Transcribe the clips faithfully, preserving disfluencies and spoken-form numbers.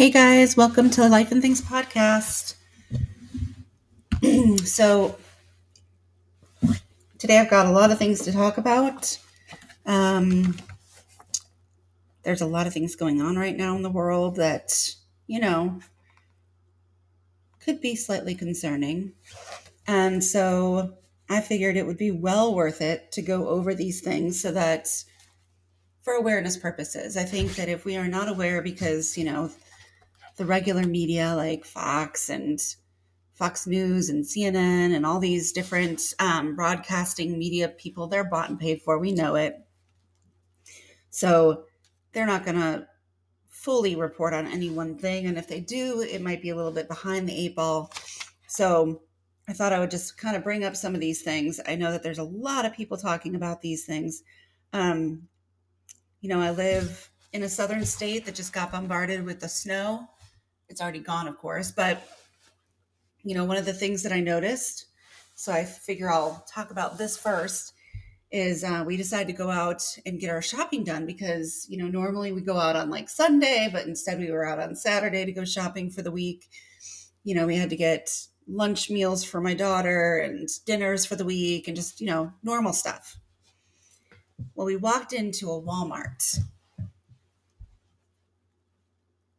Hey guys, welcome to Life and Things podcast. So today I've got a lot of things to talk about. Um, there's a lot of things going on right now in the world that, you know, could be slightly concerning. And so I figured it would be well worth it to go over these things so that for awareness purposes. I think that if we are not aware because, you know, the regular media like Fox and Fox News and C N N and all these different um, broadcasting media people, they're bought and paid for. We know it. So they're not going to fully report on any one thing. And if they do, it might be a little bit behind the eight ball. So I thought I would just kind of bring up some of these things. I know that there's a lot of people talking about these things. Um, you know, I live in a southern state that just got bombarded with the snow. It's already gone, of course, but you know, one of the things that I noticed, so I figure I'll talk about this first, is uh, we decided to go out and get our shopping done because, you know, normally we go out on like Sunday, but instead we were out on Saturday to go shopping for the week. You know, we had to get lunch meals for my daughter and dinners for the week and just, you know, normal stuff. Well, we walked into a Walmart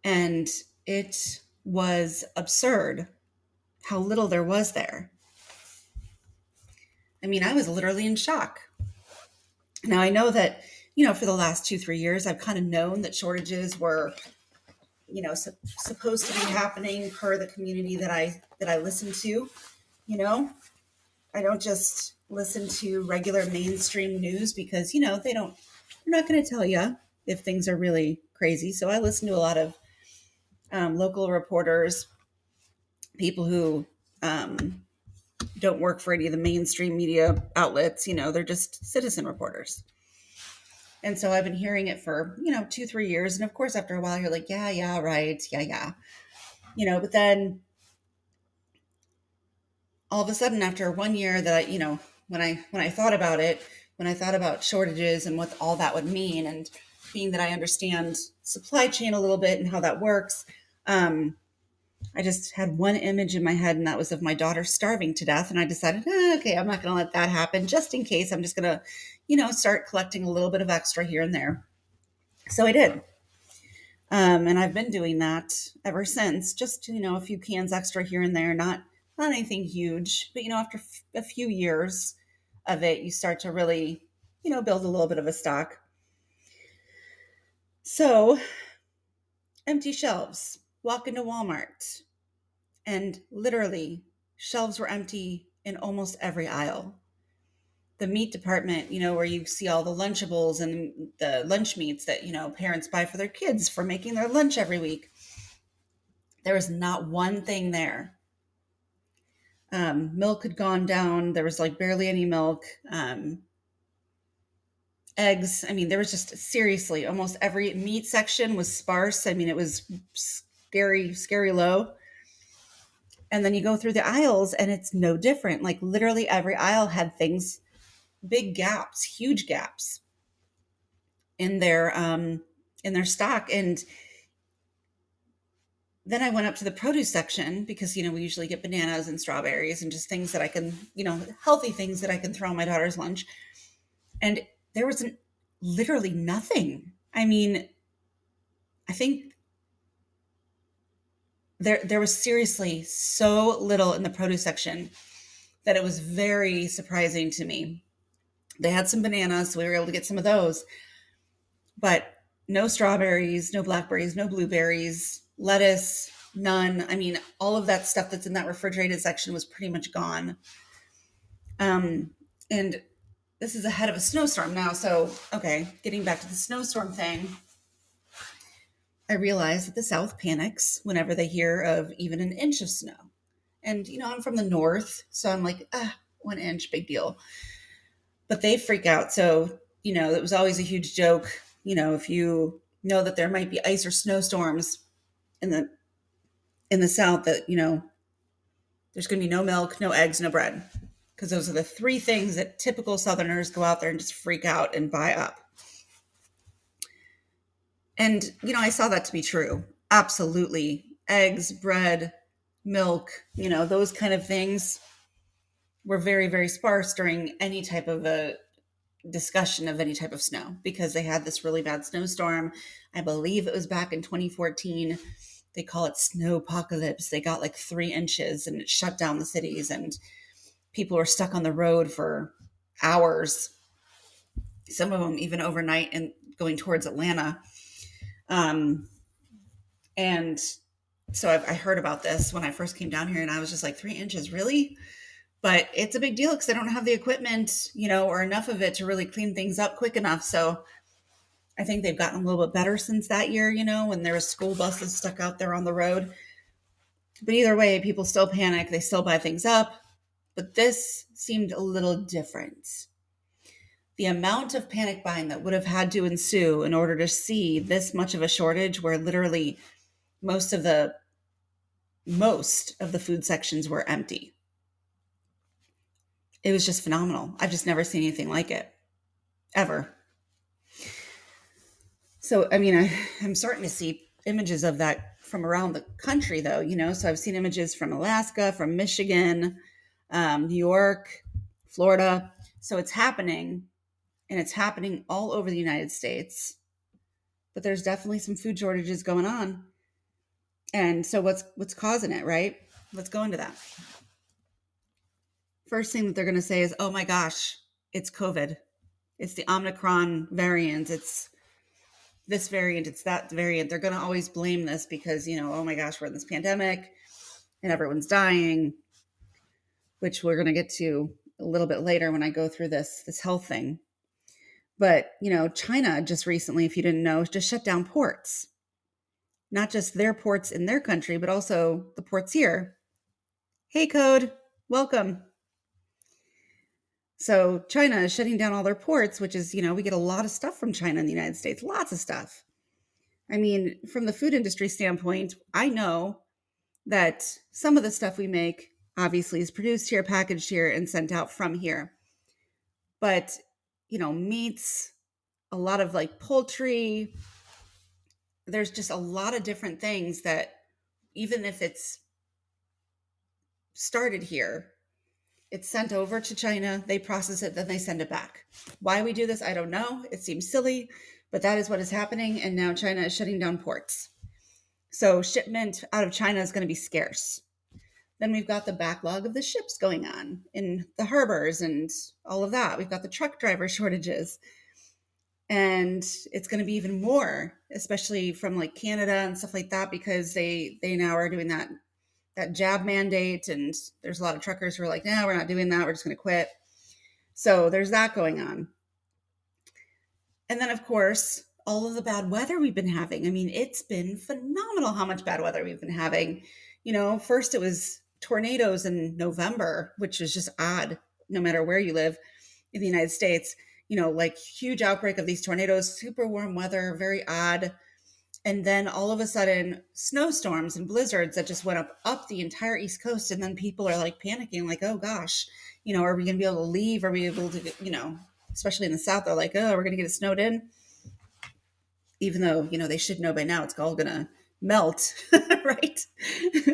and it was absurd how little there was there. I mean, I was literally in shock. Now I know that, you know, for the last two, three years, I've kind of known that shortages were, you know, su- supposed to be happening per the community that I, that I listen to, you know, I don't just listen to regular mainstream news because, you know, they don't, they're not going to tell you if things are really crazy. So I listen to a lot of um, local reporters, people who um, don't work for any of the mainstream media outlets, you know, they're just citizen reporters. And so I've been hearing it for, you know, two, three years. And of course, after a while, you're like, yeah, yeah, right. Yeah, yeah. You know, but then all of a sudden, after one year that I, you know, when I, when I thought about it, when I thought about shortages and what all that would mean, and being that I understand supply chain a little bit and how that works, um, I just had one image in my head, and that was of my daughter starving to death. And I decided, oh, okay, I'm not going to let that happen. Just in case, I'm just going to, you know, start collecting a little bit of extra here and there. So I did. Um, and I've been doing that ever since, just, you know, a few cans extra here and there, not, not anything huge. But, you know, after f- a few years of it, you start to really, you know, build a little bit of a stock. So empty shelves. Walk into Walmart and literally shelves were empty in almost every aisle. The meat department, you know, where you see all the Lunchables and the lunch meats that, you know, parents buy for their kids for making their lunch every week. There was not one thing there. Um, milk had gone down. There was like barely any milk. Um, eggs. I mean, there was just seriously almost every meat section was sparse. I mean, it was Scary, scary low. And then you go through the aisles and it's no different. Like literally every aisle had things, big gaps, huge gaps in their, um, in their stock. And then I went up to the produce section because, you know, we usually get bananas and strawberries and just things that I can, you know, healthy things that I can throw on my daughter's lunch. And there was an, literally nothing. I mean, I think There there was seriously so little in the produce section that it was very surprising to me. They had some bananas, so we were able to get some of those, but no strawberries, no blackberries, no blueberries, lettuce, none. I mean, all of that stuff that's in that refrigerated section was pretty much gone. Um, and this is ahead of a snowstorm now. So, okay, getting back to the snowstorm thing. I realize that the South panics whenever they hear of even an inch of snow. And, you know, I'm from the North, so I'm like, ah, one inch, big deal. But they freak out. So, you know, it was always a huge joke. You know, if you know that there might be ice or snowstorms in the, in the South, that, you know, there's going to be no milk, no eggs, no bread. Because those are the three things that typical Southerners go out there and just freak out and buy up. And, you know, I saw that to be true. Absolutely. Eggs, bread, milk, you know, those kind of things were very, very sparse during any type of a discussion of any type of snow, because they had this really bad snowstorm. I believe it was back in twenty fourteen. They call it snowpocalypse. They got like three inches and it shut down the cities and people were stuck on the road for hours. Some of them even overnight and going towards Atlanta. Um, and so I, I heard about this when I first came down here and I was just like, three inches, really? But it's a big deal because I don't have the equipment, you know, or enough of it to really clean things up quick enough. So I think they've gotten a little bit better since that year, you know, when there were school buses stuck out there on the road. But either way, people still panic. They still buy things up. But this seemed a little different. The amount of panic buying that would have had to ensue in order to see this much of a shortage, where literally most of the most of the food sections were empty. It was just phenomenal. I've just never seen anything like it, ever. So, I mean, I, I'm starting to see images of that from around the country, though, you know. So I've seen images from Alaska, from Michigan, um, New York, Florida. So it's happening, and it's happening all over the United States. But there's definitely some food shortages going on. And so what's what's causing it, right? Let's go into that. First thing that they're going to say is, oh my gosh, it's COVID. It's the Omicron variant. It's this variant. It's that variant. They're going to always blame this because, you know, oh my gosh, we're in this pandemic and everyone's dying, which we're going to get to a little bit later when I go through this, this health thing. But, you know, China just recently, if you didn't know, just shut down ports, not just their ports in their country, but also the ports here. Hey, code, welcome. So China is shutting down all their ports, which is, you know, we get a lot of stuff from China in the United States, lots of stuff. I mean, from the food industry standpoint, I know that some of the stuff we make obviously is produced here, packaged here, and sent out from here. But, you know, meats, a lot of like poultry, there's just a lot of different things that even if it's started here, it's sent over to China, they process it, then they send it back. Why we do this, I don't know. It seems silly, but that is what is happening. And now China is shutting down ports. So shipment out of China is going to be scarce. Then we've got the backlog of the ships going on in the harbors and all of that. We've got the truck driver shortages. And it's going to be even more, especially from like Canada and stuff like that, because they, they now are doing that that jab mandate. And there's a lot of truckers who are like, no, we're not doing that. We're just going to quit. So there's that going on. And then of course, all of the bad weather we've been having. I mean, it's been phenomenal how much bad weather we've been having. You know, first it was tornadoes in November, which was just odd, no matter where you live in the United States, you know, like huge outbreak of these tornadoes, super warm weather, very odd. And then all of a sudden, snowstorms and blizzards that just went up, up the entire East Coast. And then people are like panicking, like, oh gosh, you know, are we going to be able to leave? Are we able to, you know, especially in the South, they're like, oh, we're going to get it snowed in. Even though, you know, they should know by now it's all going to melt, right?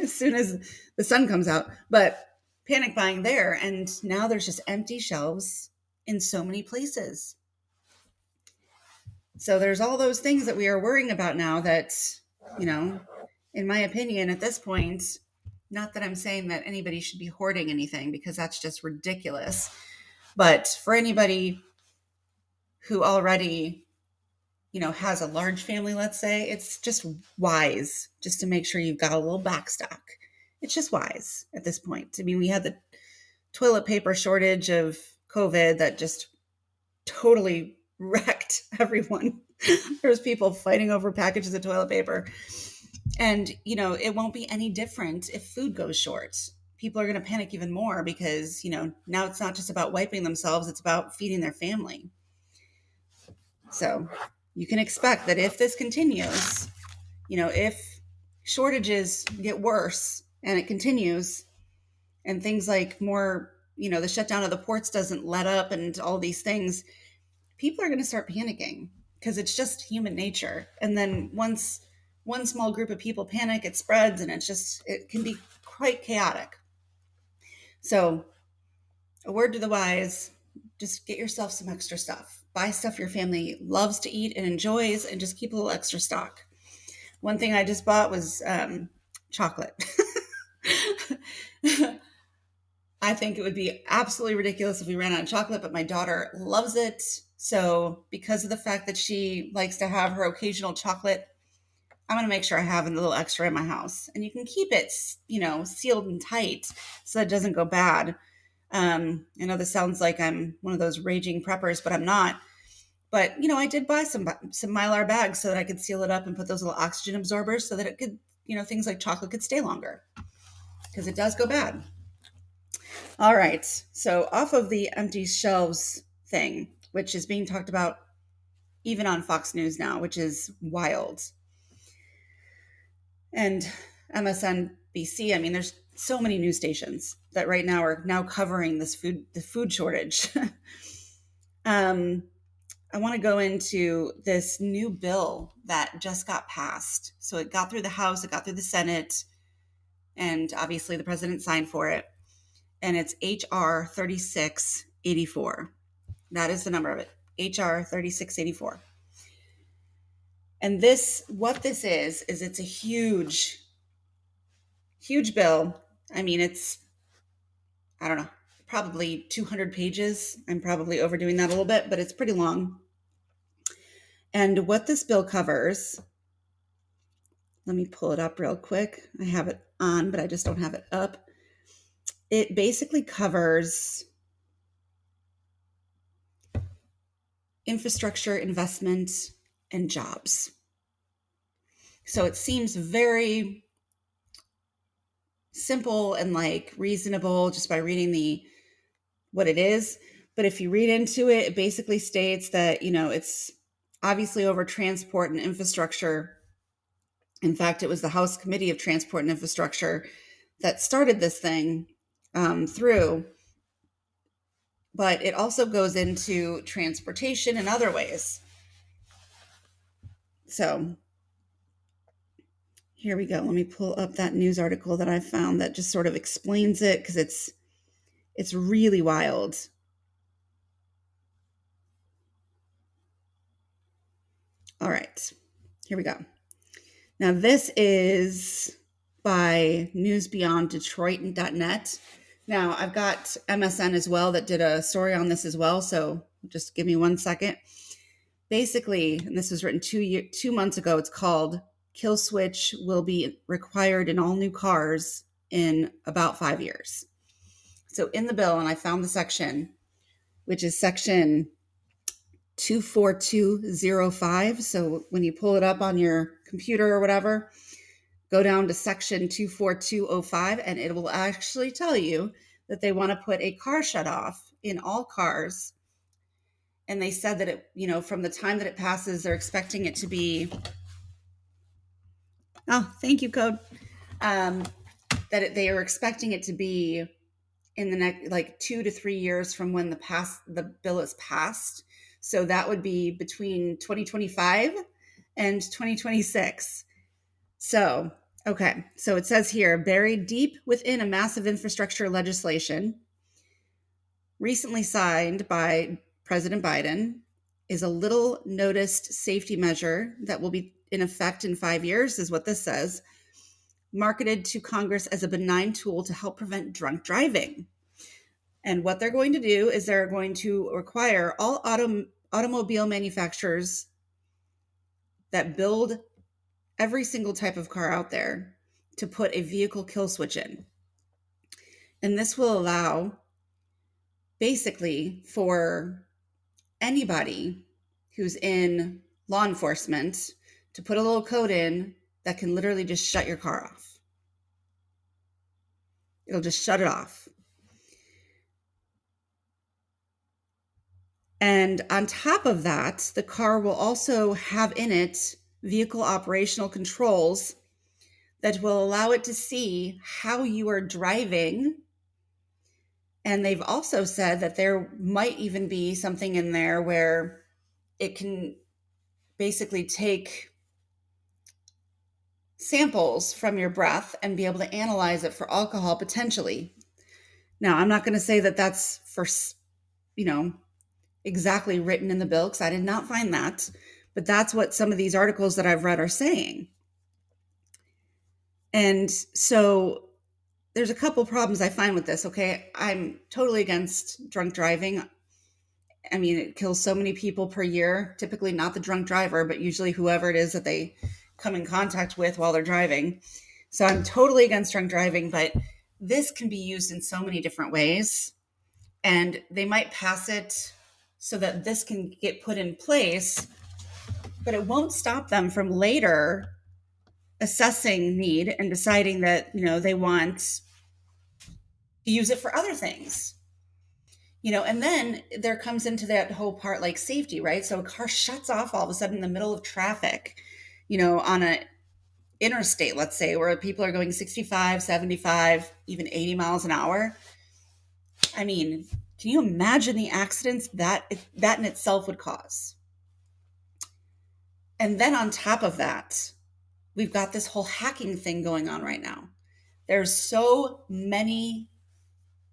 As soon as the sun comes out. But panic buying there. And now there's just empty shelves in so many places. So there's all those things that we are worrying about now that, you know, in my opinion, at this point, not that I'm saying that anybody should be hoarding anything because that's just ridiculous. But for anybody who already, you know, has a large family, let's say, it's just wise just to make sure you've got a little backstock. It's just wise at this point. I mean, we had the toilet paper shortage of COVID that just totally wrecked everyone. There was people fighting over packages of toilet paper. And, you know, it won't be any different if food goes short. People are going to panic even more because, you know, now it's not just about wiping themselves, it's about feeding their family. So you can expect that if this continues, you know, if shortages get worse and it continues and things like more, you know, the shutdown of the ports doesn't let up and all these things, people are going to start panicking because it's just human nature. And then once one small group of people panic, it spreads, and it's just, it can be quite chaotic. So a word to the wise, just get yourself some extra stuff. Buy stuff your family loves to eat and enjoys, and just keep a little extra stock. One thing I just bought was um, chocolate. I think it would be absolutely ridiculous if we ran out of chocolate, but my daughter loves it. So because of the fact that she likes to have her occasional chocolate, I'm going to make sure I have a little extra in my house. And you can keep it, you know, sealed and tight so it doesn't go bad. Um, I know this sounds like I'm one of those raging preppers, but I'm not. But, you know, I did buy some some Mylar bags so that I could seal it up and put those little oxygen absorbers so that it could, you know, things like chocolate could stay longer because it does go bad. All right. So off of the empty shelves thing, which is being talked about even on Fox News now, which is wild. And M S N B C, I mean, there's so many news stations that right now are now covering this food, the food shortage. um, I want to go into this new bill that just got passed. So it got through the House, it got through the Senate, and obviously the president signed for it. And it's H R thirty-six eighty-four. That is the number of it, H R thirty-six eighty-four. And this, what this is, is it's a huge, huge bill. I mean, it's, I don't know, probably two hundred pages. I'm probably overdoing that a little bit, but it's pretty long. And what this bill covers, let me pull it up real quick. I have it on, but I just don't have it up. It basically covers infrastructure investment and jobs. So it seems very simple and like reasonable just by reading the what it is. But if you read into it, it basically states that, you know, it's obviously over transport and infrastructure. In fact, it was the House Committee of Transport and Infrastructure that started this thing um, through. But it also goes into transportation in other ways. So here we go. Let me pull up that news article that I found that just sort of explains it because it's it's really wild. All right, here we go. Now this is by news beyond detroit dot net. Now I've got M S N as well that did a story on this as well. So just give me one second. Basically, and this was written two year, two months ago, it's called Kill Switch Will Be Required in All New Cars in About Five Years. So in the bill, and I found the section, which is section two four two zero five. So when you pull it up on your computer or whatever, go down to section two four two zero five, and it will actually tell you that they want to put a car shutoff in all cars. And they said that, it, you know, from the time that it passes, they're expecting it to be, oh, thank you, Code, um, that it, they are expecting it to be in the next, like two to three years from when the pass, the bill is passed. So that would be between twenty twenty-five and twenty twenty-six. So, okay. So it says here, buried deep within a massive infrastructure legislation recently signed by President Biden is a little noticed safety measure that will be in effect in five years, is what this says, marketed to Congress as a benign tool to help prevent drunk driving. And what they're going to do is they're going to require all autom- automobile manufacturers that build every single type of car out there to put a vehicle kill switch in. And this will allow basically for anybody who's in law enforcement to put a little code in that can literally just shut your car off. It'll just shut it off. And on top of that, the car will also have in it vehicle operational controls that will allow it to see how you are driving. And they've also said that there might even be something in there where it can basically take samples from your breath and be able to analyze it for alcohol potentially. Now, I'm not going to say that that's for, you know, exactly written in the bill, because I did not find that, but that's what some of these articles that I've read are saying. And so there's a couple problems I find with this. Okay. I'm totally against drunk driving. I mean, it kills so many people per year, typically not the drunk driver, but usually whoever it is that they come in contact with while they're driving. So I'm totally against drunk driving, but this can be used in so many different ways, and they might pass it so that this can get put in place, but it won't stop them from later assessing need and deciding that, you know, they want to use it for other things. You know, and then there comes into that whole part like safety, right? So a car shuts off all of a sudden in the middle of traffic, you know, on a interstate, let's say, where people are going sixty-five, seventy-five, even eighty miles an hour. I mean, can you imagine the accidents that that in itself would cause? And then on top of that, we've got this whole hacking thing going on right now. There's so many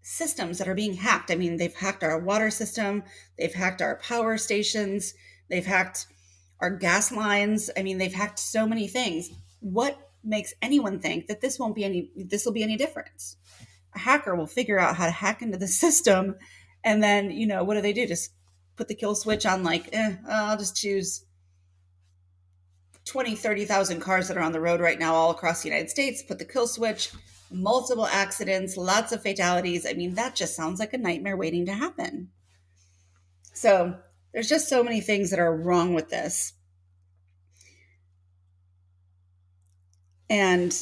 systems that are being hacked. I mean, they've hacked our water system, they've hacked our power stations, they've hacked our gas lines. I mean, they've hacked so many things. What makes anyone think that this won't be any, this will be any different? A hacker will figure out how to hack into the system. And then, you know, what do they do? Just put the kill switch on, like, eh, I'll just choose twenty, thirty thousand cars that are on the road right now all across the United States, put the kill switch. Multiple accidents, lots of fatalities. I mean, that just sounds like a nightmare waiting to happen. So there's just so many things that are wrong with this. And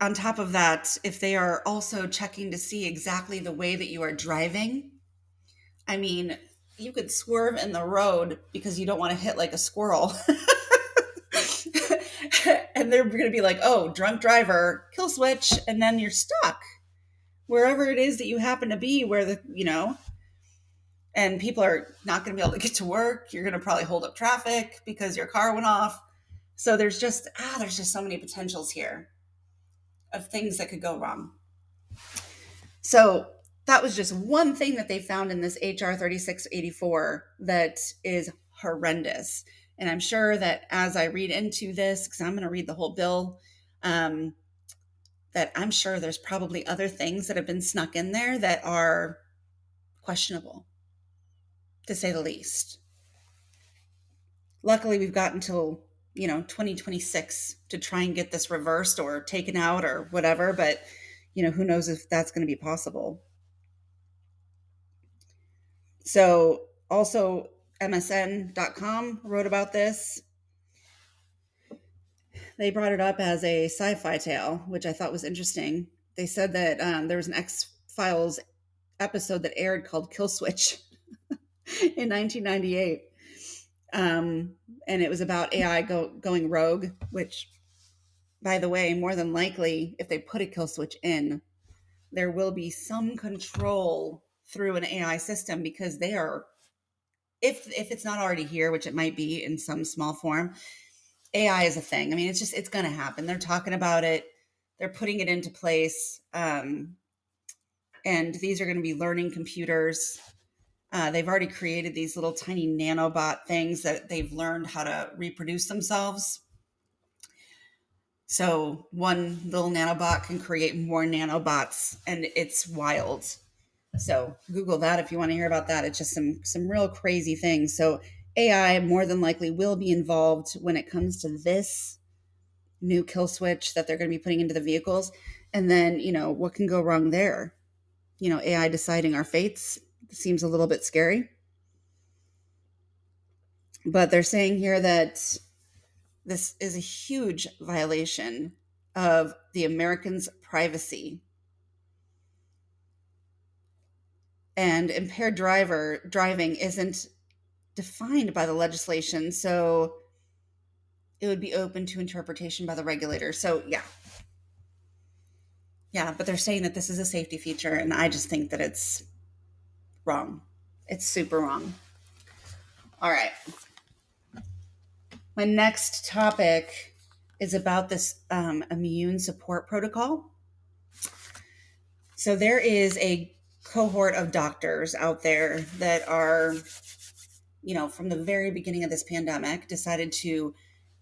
on top of that, if they are also checking to see exactly the way that you are driving, I mean, you could swerve in the road because you don't want to hit like a squirrel. And they're going to be like, oh, drunk driver, kill switch. And then you're stuck wherever it is that you happen to be, where the, you know, and people are not going to be able to get to work. You're going to probably hold up traffic because your car went off. So there's just, ah, there's just so many potentials here of things that could go wrong. So that was just one thing that they found in this H R thirty-six eighty-four that is horrendous. And I'm sure that as I read into this, because I'm going to read the whole bill, um, that I'm sure there's probably other things that have been snuck in there that are questionable, to say the least. Luckily, we've got until, you know, twenty twenty-six to try and get this reversed or taken out or whatever. But, you know, who knows if that's going to be possible. So also, M S N dot com wrote about this. They brought it up as a sci-fi tale, which I thought was interesting. They said that um, there was an X-Files episode that aired called Kill Switch in nineteen ninety-eight. Um, and it was about A I go, going rogue, which, by the way, more than likely, if they put a kill switch in, there will be some control through an A I system, because they are, If if it's not already here, which it might be in some small form, A I is a thing. I mean, it's just, it's going to happen. They're talking about it. They're putting it into place. Um, and these are going to be learning computers. Uh, they've already created these little tiny nanobot things that they've learned how to reproduce themselves. So one little nanobot can create more nanobots, and it's wild. So Google that if you want to hear about that. It's just some some real crazy things. So A I more than likely will be involved when it comes to this new kill switch that they're going to be putting into the vehicles. And then, you know, what can go wrong there? You know, A I deciding our fates seems a little bit scary. But they're saying here that this is a huge violation of the Americans' privacy. And impaired driver driving isn't defined by the legislation, so it would be open to interpretation by the regulator. So yeah. Yeah, but they're saying that this is a safety feature, and I just think that it's wrong. It's super wrong. All right. My next topic is about this um, immune support protocol. So there is a cohort of doctors out there that are, you know, from the very beginning of this pandemic, decided to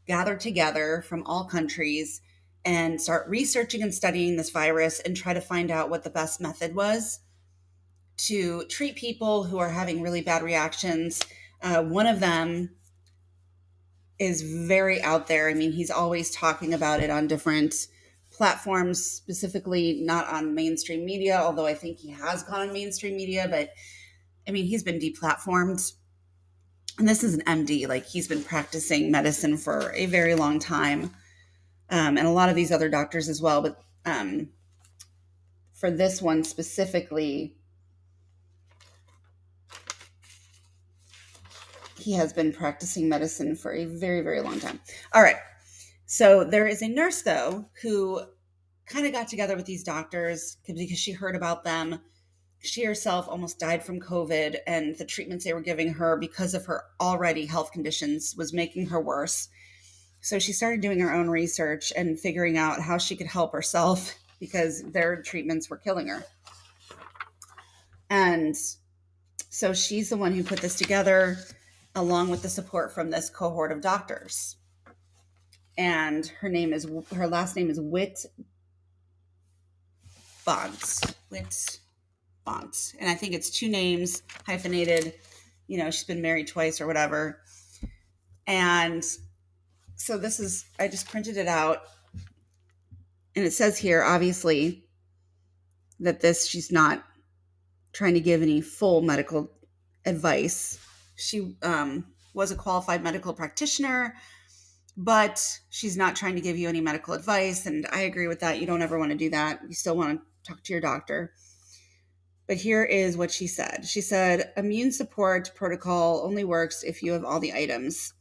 gather together from all countries and start researching and studying this virus and try to find out what the best method was to treat people who are having really bad reactions. Uh, one of them is very out there. I mean, he's always talking about it on different platforms, specifically not on mainstream media, although I think he has gone on mainstream media, but I mean, he's been deplatformed. And this is an M D, like he's been practicing medicine for a very long time. Um, and a lot of these other doctors as well. But um, for this one specifically, he has been practicing medicine for a very, very long time. All right. So there is a nurse, though, who kind of got together with these doctors because she heard about them. She herself almost died from COVID, and the treatments they were giving her because of her already health conditions was making her worse. So she started doing her own research and figuring out how she could help herself because their treatments were killing her. And so she's the one who put this together along with the support from this cohort of doctors. And her name is, her last name is Witt Bontz. Witt Bontz. And I think it's two names hyphenated, you know, she's been married twice or whatever. And so this is, I just printed it out and it says here, obviously, that this, she's not trying to give any full medical advice. She um, was a qualified medical practitioner, but she's not trying to give you any medical advice. And I agree with that. You don't ever want to do that. You still want to talk to your doctor. But here is what she said. She said, immune support protocol only works if you have all the items.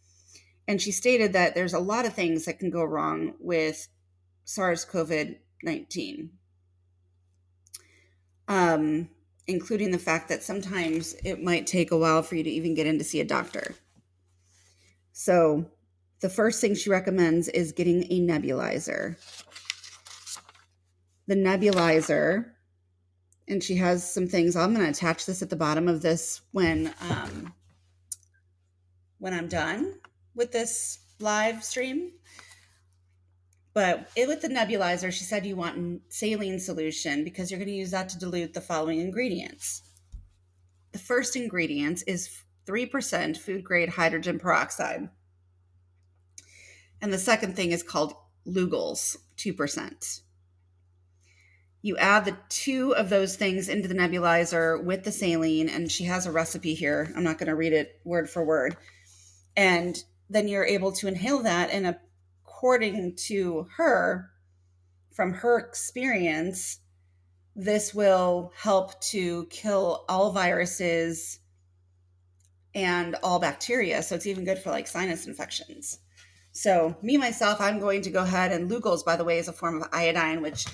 And she stated that there's a lot of things that can go wrong with SARS-C o V nineteen, um, including the fact that sometimes it might take a while for you to even get in to see a doctor. So the first thing she recommends is getting a nebulizer. The nebulizer, and she has some things. I'm going to attach this at the bottom of this when um, when I'm done with this live stream. But it, with the nebulizer, she said you want saline solution because you're going to use that to dilute the following ingredients. The first ingredient is three percent food grade hydrogen peroxide. And the second thing is called Lugol's, two percent. You add the two of those things into the nebulizer with the saline, and she has a recipe here. I'm not going to read it word for word. And then you're able to inhale that. And according to her, from her experience, this will help to kill all viruses and all bacteria. So it's even good for like sinus infections. So me, myself, I'm going to go ahead and Lugol's, by the way, is a form of iodine, which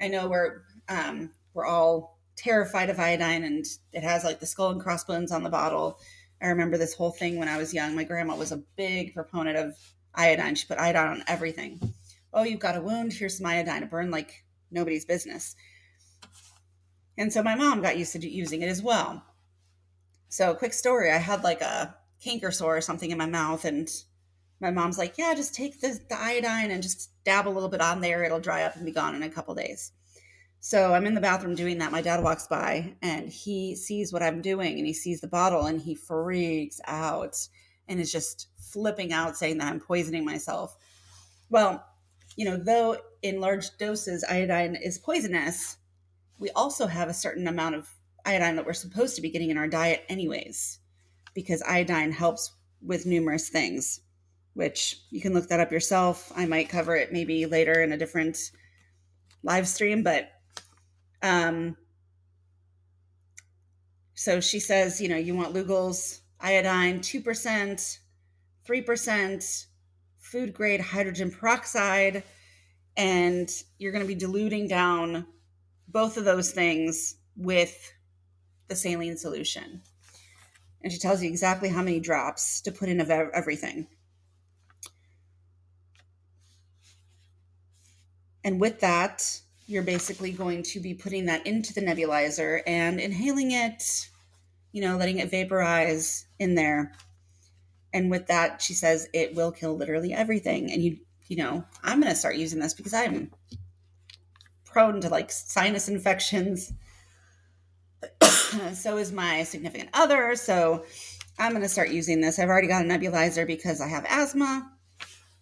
I know we're, um, we're all terrified of iodine, and it has like the skull and crossbones on the bottle. I remember this whole thing when I was young. My grandma was a big proponent of iodine. She put iodine on everything. Oh, you've got a wound. Here's some iodine. It burned like nobody's business. And so my mom got used to using it as well. So quick story. I had like a canker sore or something in my mouth, and my mom's like, yeah, just take the, the iodine and just dab a little bit on there. It'll dry up and be gone in a couple days. So I'm in the bathroom doing that. My dad walks by and he sees what I'm doing, and he sees the bottle, and he freaks out and is just flipping out, saying that I'm poisoning myself. Well, you know, though in large doses, iodine is poisonous, we also have a certain amount of iodine that we're supposed to be getting in our diet anyways, because iodine helps with numerous things, which you can look that up yourself. I might cover it maybe later in a different live stream, but Um, so she says, you know, you want Lugol's, iodine, two percent, three percent, food grade hydrogen peroxide, and you're going to be diluting down both of those things with the saline solution. And she tells you exactly how many drops to put in of everything. And with that, you're basically going to be putting that into the nebulizer and inhaling it, you know, letting it vaporize in there. And with that, she says it will kill literally everything. And you, you know, I'm going to start using this because I'm prone to like sinus infections. So is my significant other. So I'm going to start using this. I've already got a nebulizer because I have asthma.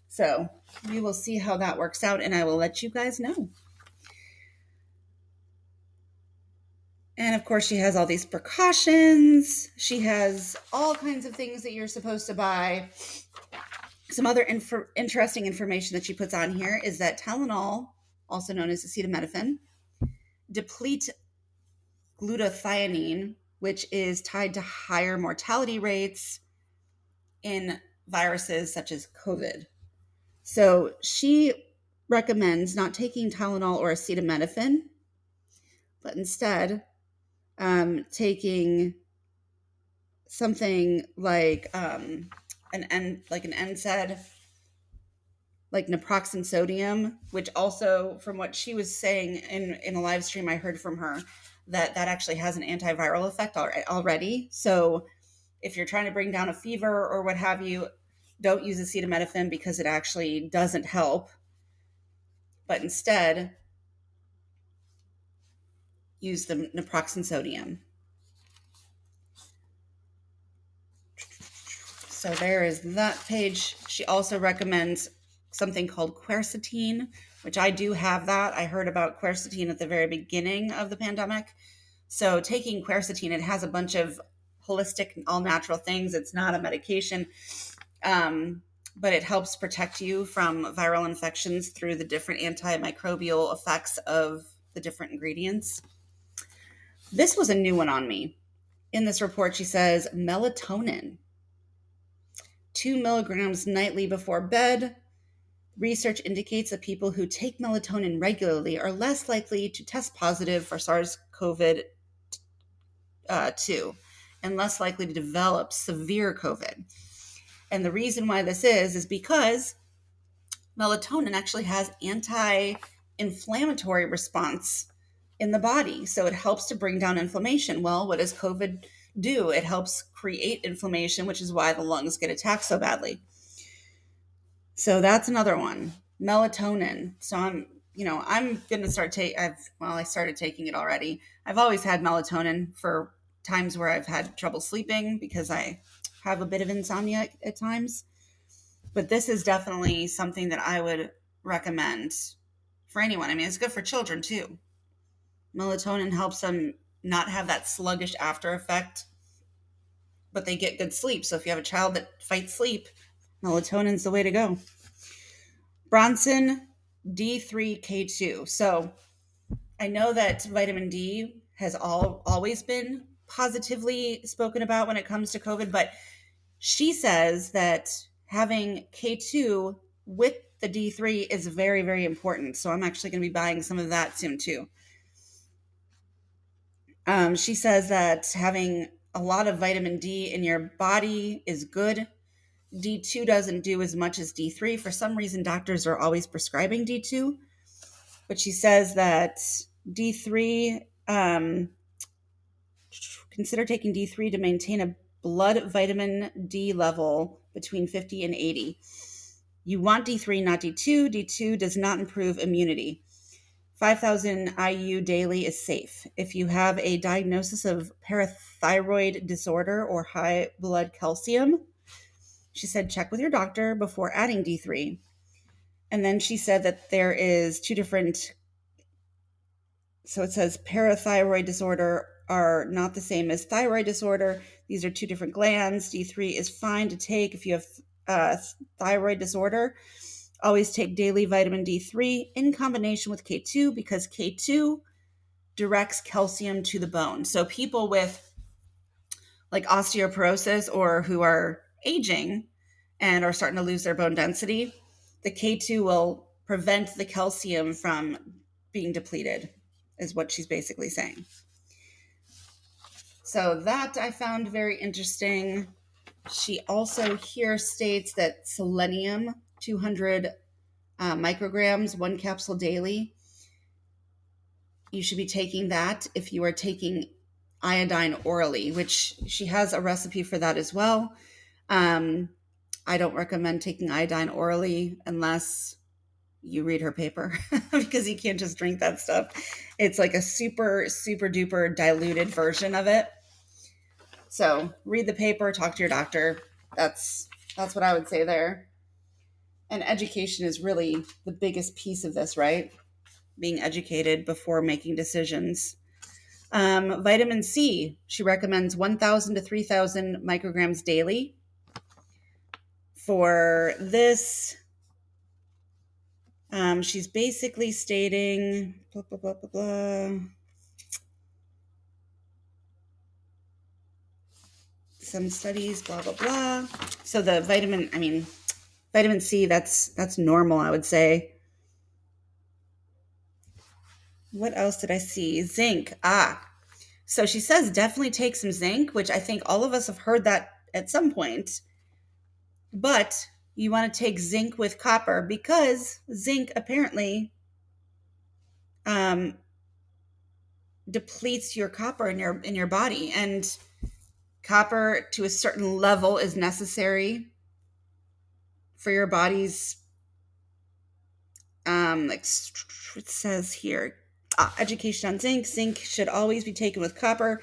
So we will see how that works out, and I will let you guys know. And of course, she has all these precautions. She has all kinds of things that you're supposed to buy. Some other inf- interesting information that she puts on here is that Tylenol, also known as acetaminophen, deplete glutathione, which is tied to higher mortality rates in viruses such as COVID. So she recommends not taking Tylenol or acetaminophen, but instead um, taking something like um, an N, like an N SAID, like naproxen sodium, which also, from what she was saying in, in a live stream, I heard from her that that actually has an antiviral effect already. So if you're trying to bring down a fever or what have you, don't use acetaminophen because it actually doesn't help, but instead use the naproxen sodium. So there is that page. She also recommends something called quercetin, which I do have that. I heard about quercetin at the very beginning of the pandemic. So taking quercetin, it has a bunch of holistic, all natural things. It's not a medication, um, but it helps protect you from viral infections through the different antimicrobial effects of the different ingredients. This was a new one on me. In this report, she says melatonin, two milligrams nightly before bed. Research indicates that people who take melatonin regularly are less likely to test positive for SARS-CoV two and less likely to develop severe COVID. And the reason why this is, is because melatonin actually has anti-inflammatory response in the body. So it helps to bring down inflammation. Well, what does COVID do? It helps create inflammation, which is why the lungs get attacked so badly. So that's another one, melatonin. So I'm, you know, I'm going to start taking, I've, well, I started taking it already. I've always had melatonin for times where I've had trouble sleeping because I have a bit of insomnia at, at times, but this is definitely something that I would recommend for anyone. I mean, it's good for children too. Melatonin helps them not have that sluggish after effect, but they get good sleep. So if you have a child that fights sleep, melatonin's the way to go. Bronson D three K two. So I know that vitamin D has all always been positively spoken about when it comes to COVID, but she says that having K two with the D three is very, very important. So I'm actually going to be buying some of that soon too. Um, she says that having a lot of vitamin D in your body is good. D two doesn't do as much as D three. For some reason, doctors are always prescribing D two, but she says that D three, um, consider taking D three to maintain a blood vitamin D level between fifty and eighty. You want D three, not D two. D two does not improve immunity. five thousand I U daily is safe. If you have a diagnosis of parathyroid disorder or high blood calcium, she said, check with your doctor before adding D three. And then she said that there is two different, so it says parathyroid disorder are not the same as thyroid disorder. These are two different glands. D three is fine to take if you have uh, thyroid disorder. Always take daily vitamin D three in combination with K two because K two directs calcium to the bone. So people with like osteoporosis or who are aging and are starting to lose their bone density, the K two will prevent the calcium from being depleted, is what she's basically saying. So that I found very interesting. She also here states that selenium two hundred uh, micrograms, one capsule daily. You should be taking that if you are taking iodine orally, which she has a recipe for that as well. Um, I don't recommend taking iodine orally unless you read her paper because you can't just drink that stuff. It's like a super, super duper diluted version of it. So read the paper, talk to your doctor. That's, that's what I would say there. And education is really the biggest piece of this, right? Being educated before making decisions. Um, vitamin C, she recommends one thousand to three thousand micrograms daily. For this, um, she's basically stating blah, blah, blah, blah, blah. Some studies, blah, blah, blah. So the vitamin, I mean, vitamin C, that's, that's normal, I would say. What else did I see? Zinc. Ah, so she says definitely take some zinc, which I think all of us have heard that at some point. But you want to take zinc with copper because zinc apparently um, depletes your copper in your in your body. And copper to a certain level is necessary for your body's, um, like it says here, ah, education on zinc. Zinc should always be taken with copper.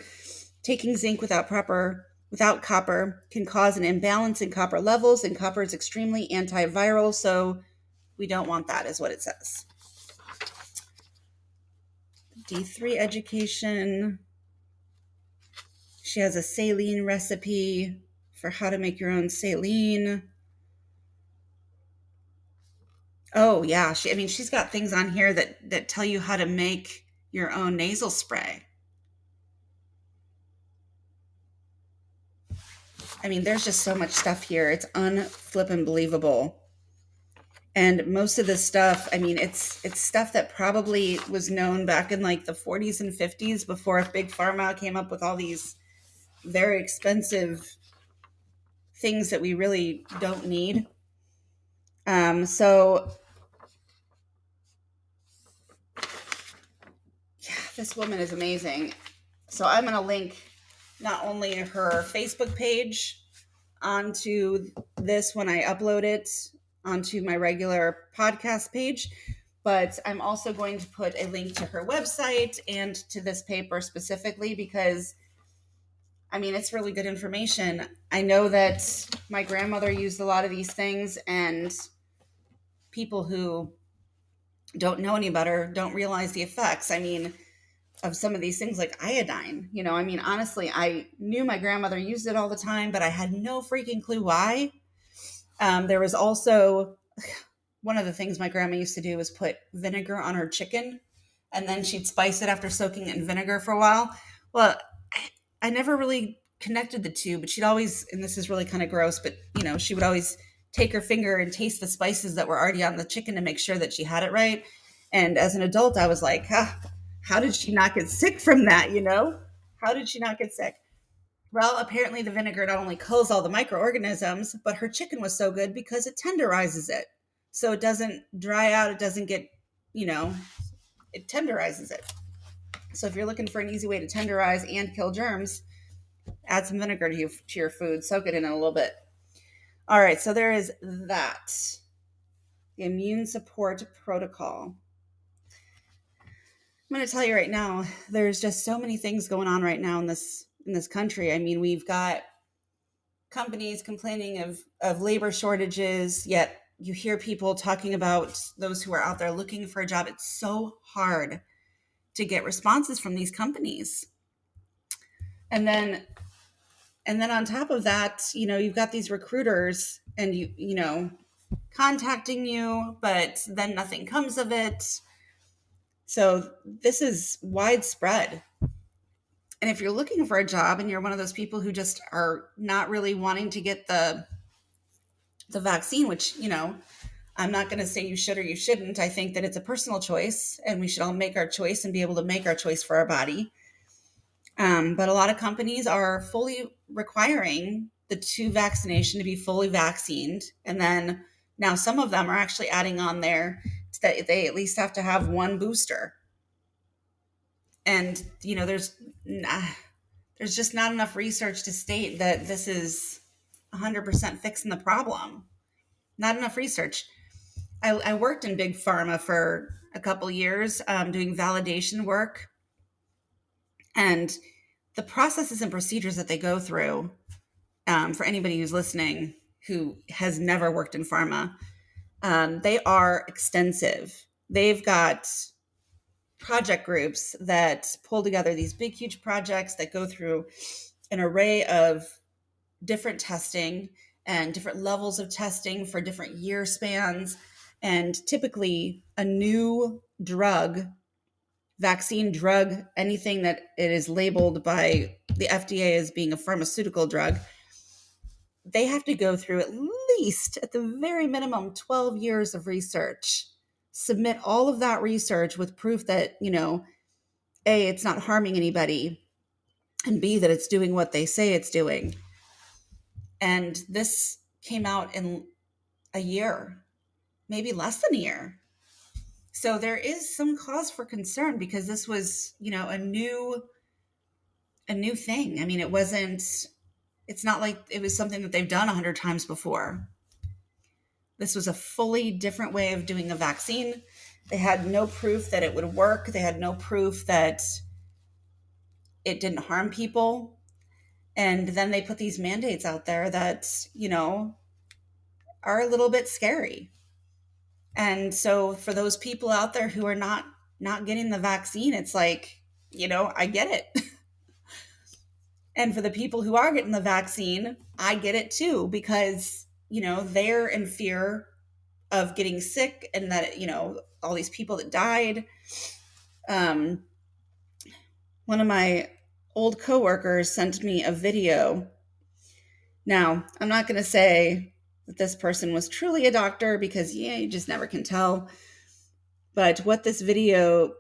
Taking zinc without proper... Without copper can cause an imbalance in copper levels, and copper is extremely antiviral, so we don't want that is what it says. D three education. She has a saline recipe for how to make your own saline. Oh yeah, she, I mean, she's got things on here that, that tell you how to make your own nasal spray. I mean, there's just so much stuff here. It's unflippin' believable. And most of this stuff, I mean, it's it's stuff that probably was known back in like the forties and fifties before Big Pharma came up with all these very expensive things that we really don't need. Um, so, yeah, this woman is amazing. So I'm going to link... not only her Facebook page onto this when I upload it onto my regular podcast page, but I'm also going to put a link to her website and to this paper specifically because, I mean, it's really good information. I know that my grandmother used a lot of these things, and people who don't know any better don't realize the effects. I mean, of some of these things like iodine, you know, I mean, honestly, I knew my grandmother used it all the time, but I had no freaking clue why. Um, there was also one of the things my grandma used to do was put vinegar on her chicken, and then she'd spice it after soaking it in vinegar for a while. Well, I never really connected the two, but she'd always, and this is really kind of gross, but you know, she would always take her finger and taste the spices that were already on the chicken to make sure that she had it right. And as an adult, I was like, huh. How did she not get sick from that, you know? How did she not get sick? Well, apparently the vinegar not only kills all the microorganisms, but her chicken was so good because it tenderizes it. So it doesn't dry out. It doesn't get, you know, it tenderizes it. So if you're looking for an easy way to tenderize and kill germs, add some vinegar to, you, to your food. Soak it in a little bit. All right, so there is that. The immune support protocol. I'm going to tell you right now, there's just so many things going on right now in this in this country. I mean, we've got companies complaining of, of labor shortages, yet you hear people talking about those who are out there looking for a job. It's so hard to get responses from these companies. And then and then on top of that, you know, you've got these recruiters and you you know, contacting you, but then nothing comes of it. So this is widespread. And if you're looking for a job and you're one of those people who just are not really wanting to get the the vaccine, which, you know, I'm not going to say you should or you shouldn't. I think that it's a personal choice, and we should all make our choice and be able to make our choice for our body. Um, but a lot of companies are fully requiring the two vaccination to be fully vaccinated. And then Now, some of them are actually adding on there that they at least have to have one booster. And, you know, there's nah, there's just not enough research to state that this is one hundred percent fixing the problem. Not enough research. I, I worked in big pharma for a couple years um, doing validation work. And the processes and procedures that they go through, um, for anybody who's listening who has never worked in pharma, um, they are extensive. They've got project groups that pull together these big, huge projects that go through an array of different testing and different levels of testing for different year spans. And typically a new drug, vaccine, drug, anything that it is labeled by the F D A as being a pharmaceutical drug, they have to go through at least, at the very minimum, twelve years of research, submit all of that research with proof that, you know, A, it's not harming anybody, and B, that it's doing what they say it's doing. And this came out in a year, maybe less than a year. So there is some cause for concern because this was, you know, a new, a new thing. I mean, it wasn't, it's not like it was something that they've done a hundred times before. This was a fully different way of doing a vaccine. They had no proof that it would work. They had no proof that it didn't harm people. And then they put these mandates out there that, you know, are a little bit scary. And so for those people out there who are not, not getting the vaccine, it's like, you know, I get it. And for the people who are getting the vaccine, I get it too, because, you know, they're in fear of getting sick and that, you know, all these people that died. Um, one of my old coworkers sent me a video. Now, I'm not going to say that this person was truly a doctor because, yeah, you just never can tell. But what this video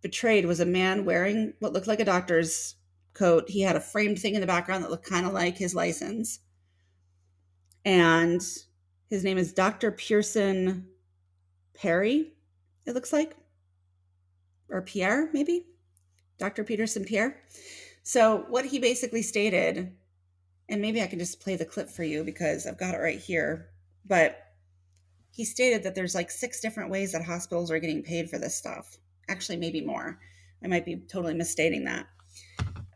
betrayed was a man wearing what looked like a doctor's coat. He had a framed thing in the background that looked kind of like his license. And his name is Doctor Peterson Pierre, it looks like, or Pierre, maybe. Doctor Peterson Pierre. So what he basically stated, and maybe I can just play the clip for you because I've got it right here, but he stated that there's like six different ways that hospitals are getting paid for this stuff. Actually, maybe more. I might be totally misstating that.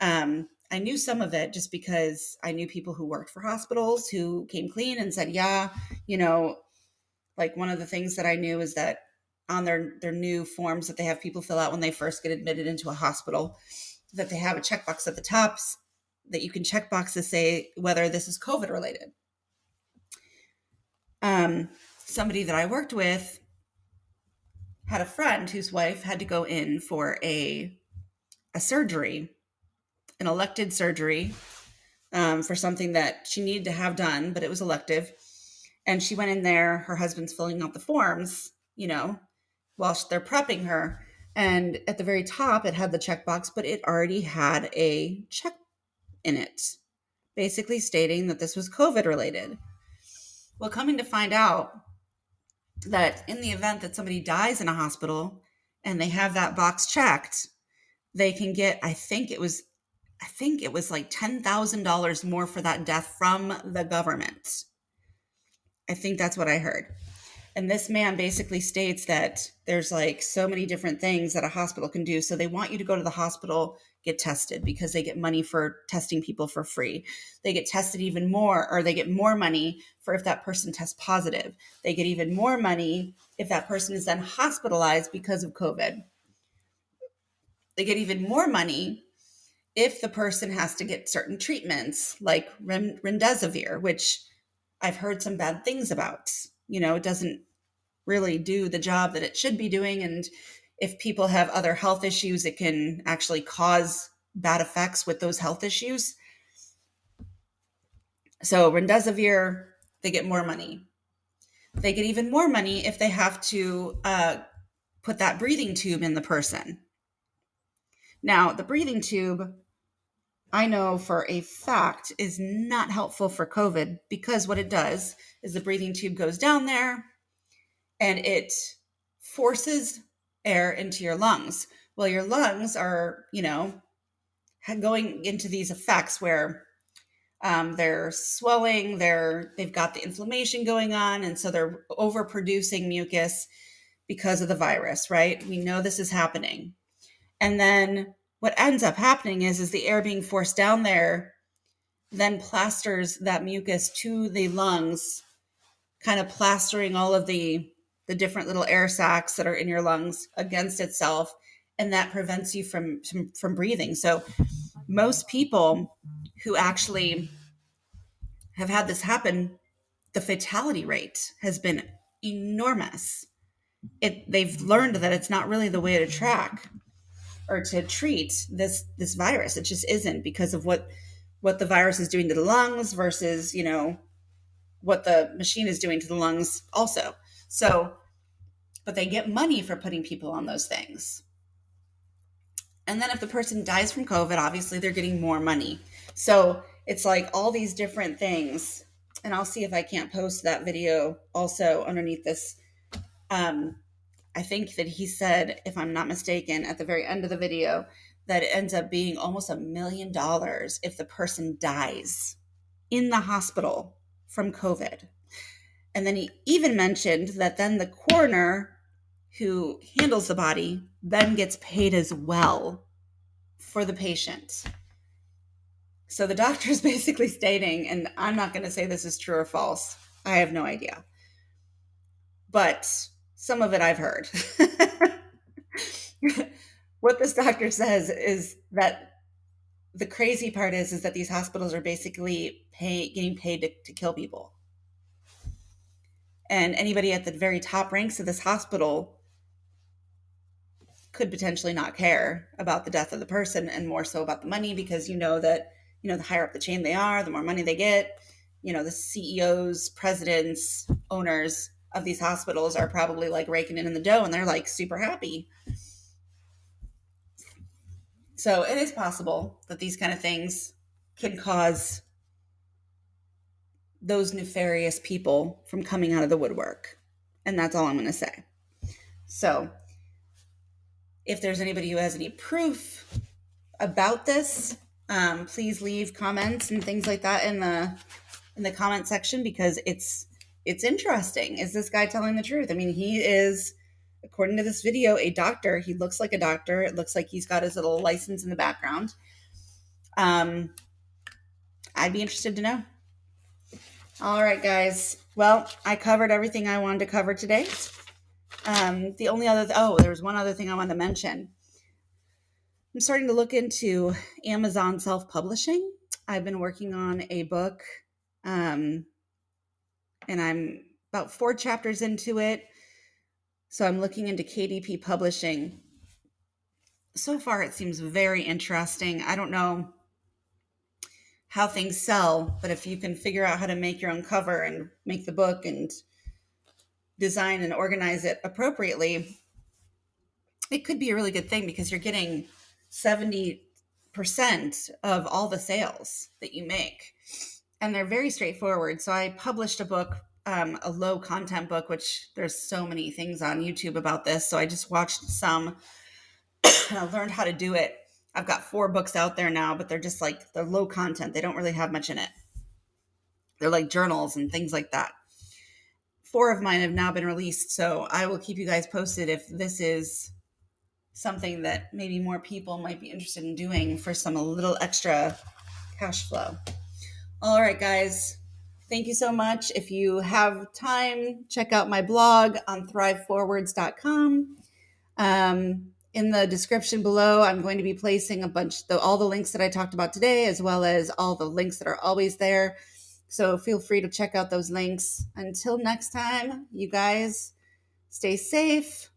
Um, I knew some of it just because I knew people who worked for hospitals who came clean and said, yeah, you know, like one of the things that I knew is that on their, their new forms that they have people fill out when they first get admitted into a hospital, that they have a checkbox at the top that you can check box to say whether this is COVID related. Um, somebody that I worked with had a friend whose wife had to go in for a, a surgery, an elected surgery um, for something that she needed to have done, but it was elective. And she went in there, her husband's filling out the forms, you know, while they're prepping her. And at the very top, it had the checkbox, but it already had a check in it, basically stating that this was COVID related. Well, coming to find out that in the event that somebody dies in a hospital and they have that box checked, they can get, I think it was, I think it was like ten thousand dollars more for that death from the government. I think that's what I heard. And this man basically states that there's like so many different things that a hospital can do. So they want you to go to the hospital, get tested because they get money for testing people for free. They get tested even more, or they get more money for if that person tests positive. They get even more money if that person is then hospitalized because of COVID. They get even more money if the person has to get certain treatments like rem- remdesivir, which I've heard some bad things about. You know, it doesn't really do the job that it should be doing. And if people have other health issues, it can actually cause bad effects with those health issues. So remdesivir, they get more money. They get even more money if they have to uh, put that breathing tube in the person. Now, the breathing tube I know for a fact is not helpful for COVID, because what it does is the breathing tube goes down there and it forces air into your lungs. Well, your lungs are, you know, going into these effects where um, they're swelling, they're, they've got the inflammation going on. And so they're overproducing mucus because of the virus, right? We know this is happening. And then what ends up happening is, is the air being forced down there then plasters that mucus to the lungs, kind of plastering all of the, the different little air sacs that are in your lungs against itself. And that prevents you from, from breathing. So most people who actually have had this happen, the fatality rate has been enormous. It, they've learned that it's not really the way to track or to treat this, this virus. It just isn't, because of what, what the virus is doing to the lungs versus, you know, what the machine is doing to the lungs also. So, but they get money for putting people on those things. And then if the person dies from COVID, obviously they're getting more money. So it's like all these different things. And I'll see if I can't post that video also underneath this. Um, I think that he said, if I'm not mistaken, at the very end of the video, that it ends up being almost a million dollars if the person dies in the hospital from COVID. And then he even mentioned that then the coroner who handles the body then gets paid as well for the patient. So the doctor is basically stating, and I'm not going to say this is true or false, I have no idea, but some of it I've heard. What this doctor says is that the crazy part is, is that these hospitals are basically pay, getting paid to, to kill people. And anybody at the very top ranks of this hospital could potentially not care about the death of the person and more so about the money, because you know that, you know, the higher up the chain they are, the more money they get. You know, the C E Os, presidents, owners of these hospitals are probably like raking in the dough, and they're like super happy. So it is possible that these kind of things can cause those nefarious people from coming out of the woodwork. And that's all I'm going to say. So if there's anybody who has any proof about this, um, please leave comments and things like that in the, in the comment section, because it's, it's interesting. Is this guy telling the truth? I mean, he is, according to this video, a doctor. He looks like a doctor. It looks like he's got his little license in the background. Um, I'd be interested to know. All right, guys. Well, I covered everything I wanted to cover today. Um, the only other, th- oh, there was one other thing I wanted to mention. I'm starting to look into Amazon self-publishing. I've been working on a book, um, and I'm about four chapters into it. So I'm looking into K D P publishing. So far, it seems very interesting. I don't know how things sell, but if you can figure out how to make your own cover and make the book and design and organize it appropriately, it could be a really good thing, because you're getting seventy percent of all the sales that you make, and they're very straightforward. So I published a book, um, a low content book, which there's so many things on YouTube about this. So I just watched some and I learned how to do it. I've got four books out there now, but they're just like, they're low content. They don't really have much in it. They're like journals and things like that. Four of mine have now been released. So I will keep you guys posted if this is something that maybe more people might be interested in doing for some a little extra cash flow. All right, guys. Thank you so much. If you have time, check out my blog on thrive forwards dot com. Um, In the description below, I'm going to be placing a bunch, the, all the links that I talked about today, as well as all the links that are always there. So feel free to check out those links. Until next time, you guys stay safe.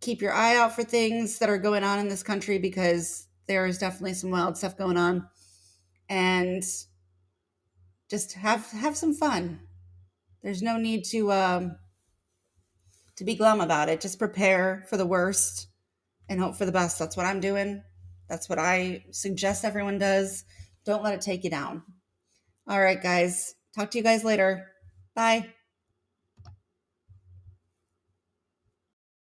Keep your eye out for things that are going on in this country, because there is definitely some wild stuff going on. And just have have some fun. There's no need to um, to be glum about it. Just prepare for the worst and hope for the best. That's what I'm doing. That's what I suggest everyone does. Don't let it take you down. All right, guys. Talk to you guys later. Bye.